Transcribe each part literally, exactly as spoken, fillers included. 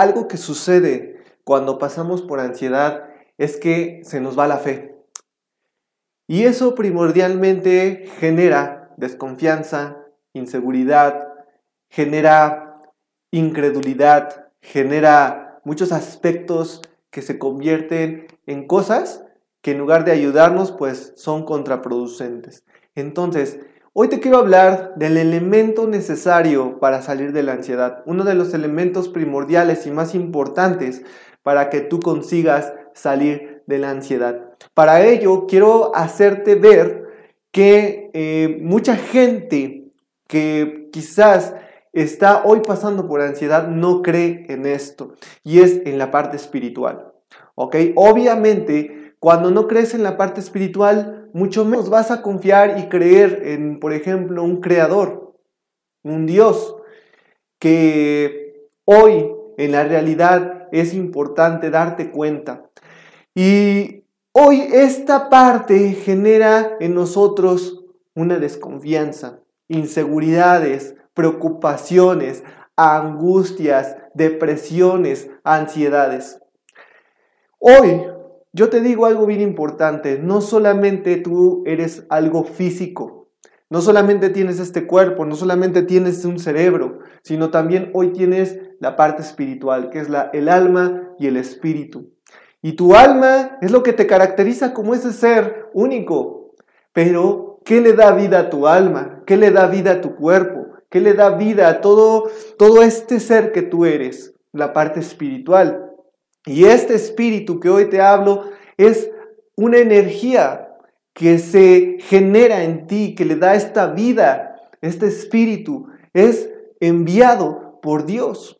Algo que sucede cuando pasamos por ansiedad es que se nos va la fe. Y eso primordialmente genera desconfianza, inseguridad, genera incredulidad, genera muchos aspectos que se convierten en cosas que en lugar de ayudarnos, pues son contraproducentes. Entonces, hoy te quiero hablar del elemento necesario para salir de la ansiedad, uno de los elementos primordiales y más importantes para que tú consigas salir de la ansiedad. Para ello, quiero hacerte ver que eh, mucha gente que quizás está hoy pasando por ansiedad no cree en esto, y es en la parte espiritual, ¿ok? Obviamente, cuando no crees en la parte espiritual, mucho menos vas a confiar y creer en, por ejemplo, un creador, un Dios, que hoy en la realidad es importante darte cuenta. Y hoy esta parte genera en nosotros una desconfianza, inseguridades, preocupaciones, angustias, depresiones, ansiedades. Hoy yo te digo algo bien importante, no solamente tú eres algo físico, no solamente tienes este cuerpo, no solamente tienes un cerebro, sino también hoy tienes la parte espiritual, que es la, el alma y el espíritu. Y tu alma es lo que te caracteriza como ese ser único, pero ¿qué le da vida a tu alma? ¿Qué le da vida a tu cuerpo? ¿Qué le da vida a todo, todo este ser que tú eres? La parte espiritual. Y este espíritu que hoy te hablo es una energía que se genera en ti, que le da esta vida. Este espíritu es enviado por Dios.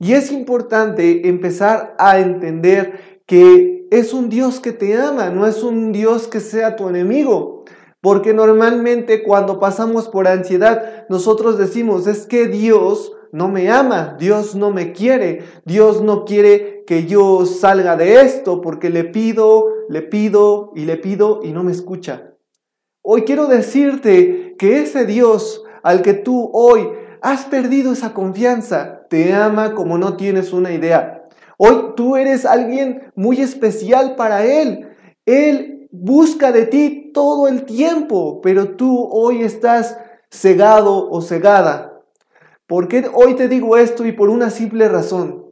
Y es importante empezar a entender que es un Dios que te ama, no es un Dios que sea tu enemigo. Porque normalmente cuando pasamos por ansiedad, nosotros decimos, es que Dios no me ama, Dios no me quiere, Dios no quiere que yo salga de esto porque le pido, le pido y le pido y no me escucha. Hoy quiero decirte que ese Dios al que tú hoy has perdido esa confianza, te ama como no tienes una idea. Hoy tú eres alguien muy especial para Él. Él busca de ti todo el tiempo, pero tú hoy estás cegado o cegada. ¿Por qué hoy te digo esto? Y por una simple razón.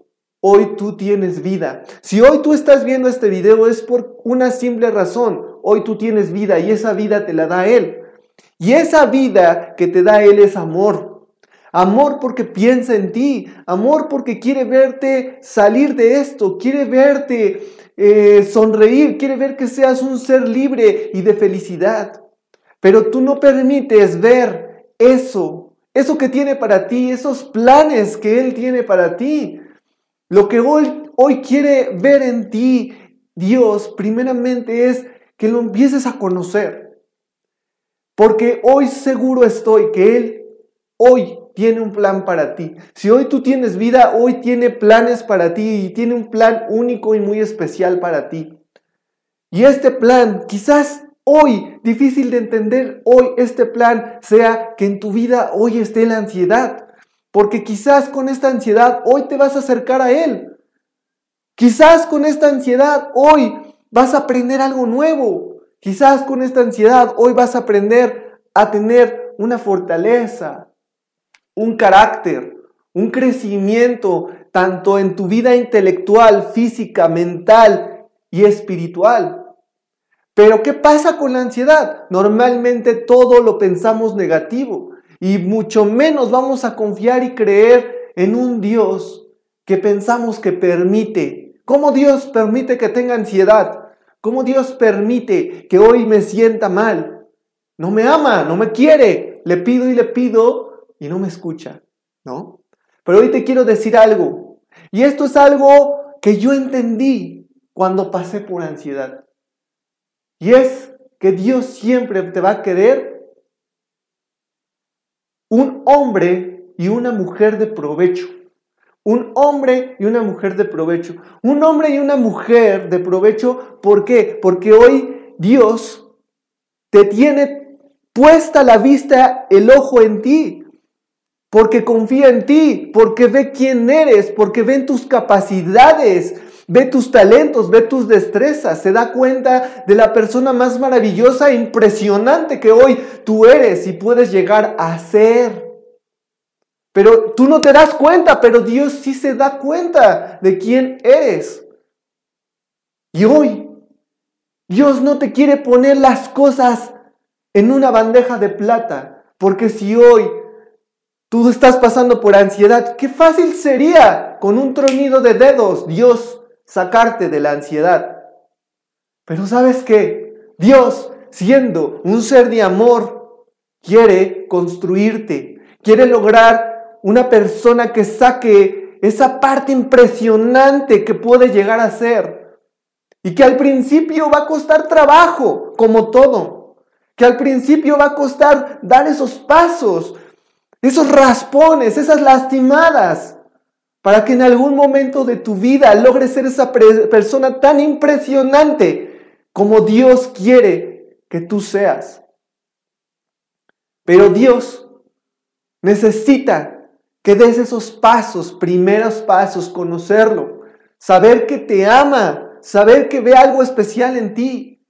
Hoy tú tienes vida. Si hoy tú estás viendo este video es por una simple razón. Hoy tú tienes vida y esa vida te la da Él. Y esa vida que te da Él es amor. Amor porque piensa en ti. Amor porque quiere verte salir de esto. Quiere verte eh, sonreír. Quiere ver que seas un ser libre y de felicidad. Pero tú no permites ver eso. Eso que tiene para ti, esos planes que Él tiene para ti. Lo que hoy, hoy quiere ver en ti, Dios, primeramente es que lo empieces a conocer. Porque hoy seguro estoy que Él hoy tiene un plan para ti. Si hoy tú tienes vida, hoy tiene planes para ti y tiene un plan único y muy especial para ti. Y este plan quizás hoy, difícil de entender, hoy este plan sea que en tu vida hoy esté la ansiedad. Porque quizás con esta ansiedad hoy te vas a acercar a Él. Quizás con esta ansiedad hoy vas a aprender algo nuevo. Quizás con esta ansiedad hoy vas a aprender a tener una fortaleza, un carácter, un crecimiento, tanto en tu vida intelectual, física, mental y espiritual. Pero ¿qué pasa con la ansiedad? Normalmente todo lo pensamos negativo y mucho menos vamos a confiar y creer en un Dios que pensamos que permite. ¿Cómo Dios permite que tenga ansiedad? ¿Cómo Dios permite que hoy me sienta mal? No me ama, no me quiere, le pido y le pido y no me escucha, ¿no? Pero hoy te quiero decir algo, y esto es algo que yo entendí cuando pasé por ansiedad. Y es que Dios siempre te va a querer un hombre y una mujer de provecho. Un hombre y una mujer de provecho. Un hombre y una mujer de provecho, ¿por qué? Porque hoy Dios te tiene puesta la vista, el ojo en ti. porque confía en ti, porque ve quién eres, porque ve tus capacidades, ve tus talentos, ve tus destrezas, se da cuenta de la persona más maravillosa e impresionante que hoy tú eres y puedes llegar a ser. Pero tú no te das cuenta, pero Dios sí se da cuenta de quién eres. Y hoy, Dios no te quiere poner las cosas en una bandeja de plata, porque si hoy tú estás pasando por ansiedad, qué fácil sería con un tronido de dedos, Dios, sacarte de la ansiedad. Pero ¿sabes qué? Dios, siendo un ser de amor, quiere construirte, quiere lograr una persona que saque esa parte impresionante que puede llegar a ser. Y que al principio va a costar trabajo, como todo. Que al principio va a costar dar esos pasos, esos raspones, esas lastimadas. Para que en algún momento de tu vida logres ser esa persona tan impresionante como Dios quiere que tú seas. Pero Dios necesita que des esos pasos, primeros pasos, conocerlo, saber que te ama, saber que ve algo especial en ti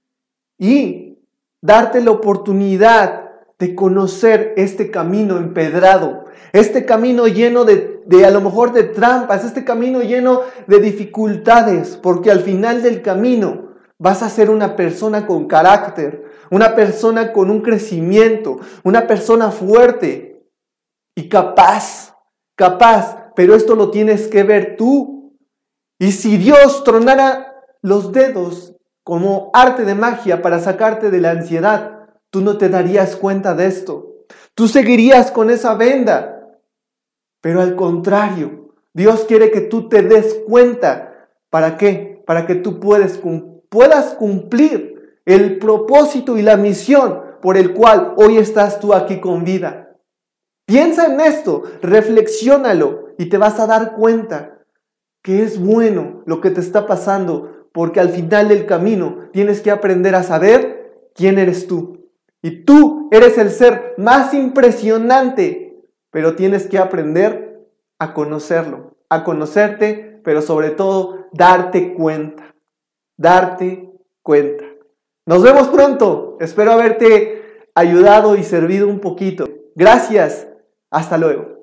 y darte la oportunidad de conocer este camino empedrado, este camino lleno de, de a lo mejor de trampas, este camino lleno de dificultades, porque al final del camino vas a ser una persona con carácter, una persona con un crecimiento, una persona fuerte y capaz. Capaz, pero esto lo tienes que ver tú. Y si Dios tronara los dedos como arte de magia para sacarte de la ansiedad, tú no te darías cuenta de esto. Tú seguirías con esa venda. Pero al contrario, Dios quiere que tú te des cuenta. ¿Para qué? Para que tú puedas, puedas cumplir el propósito y la misión por el cual hoy estás tú aquí con vida. Piensa en esto, reflexiónalo y te vas a dar cuenta que es bueno lo que te está pasando, porque al final del camino tienes que aprender a saber quién eres tú. Y tú eres el ser más impresionante, pero tienes que aprender a conocerlo, a conocerte, pero sobre todo darte cuenta, darte cuenta. Nos vemos pronto, espero haberte ayudado y servido un poquito. Gracias. Hasta luego.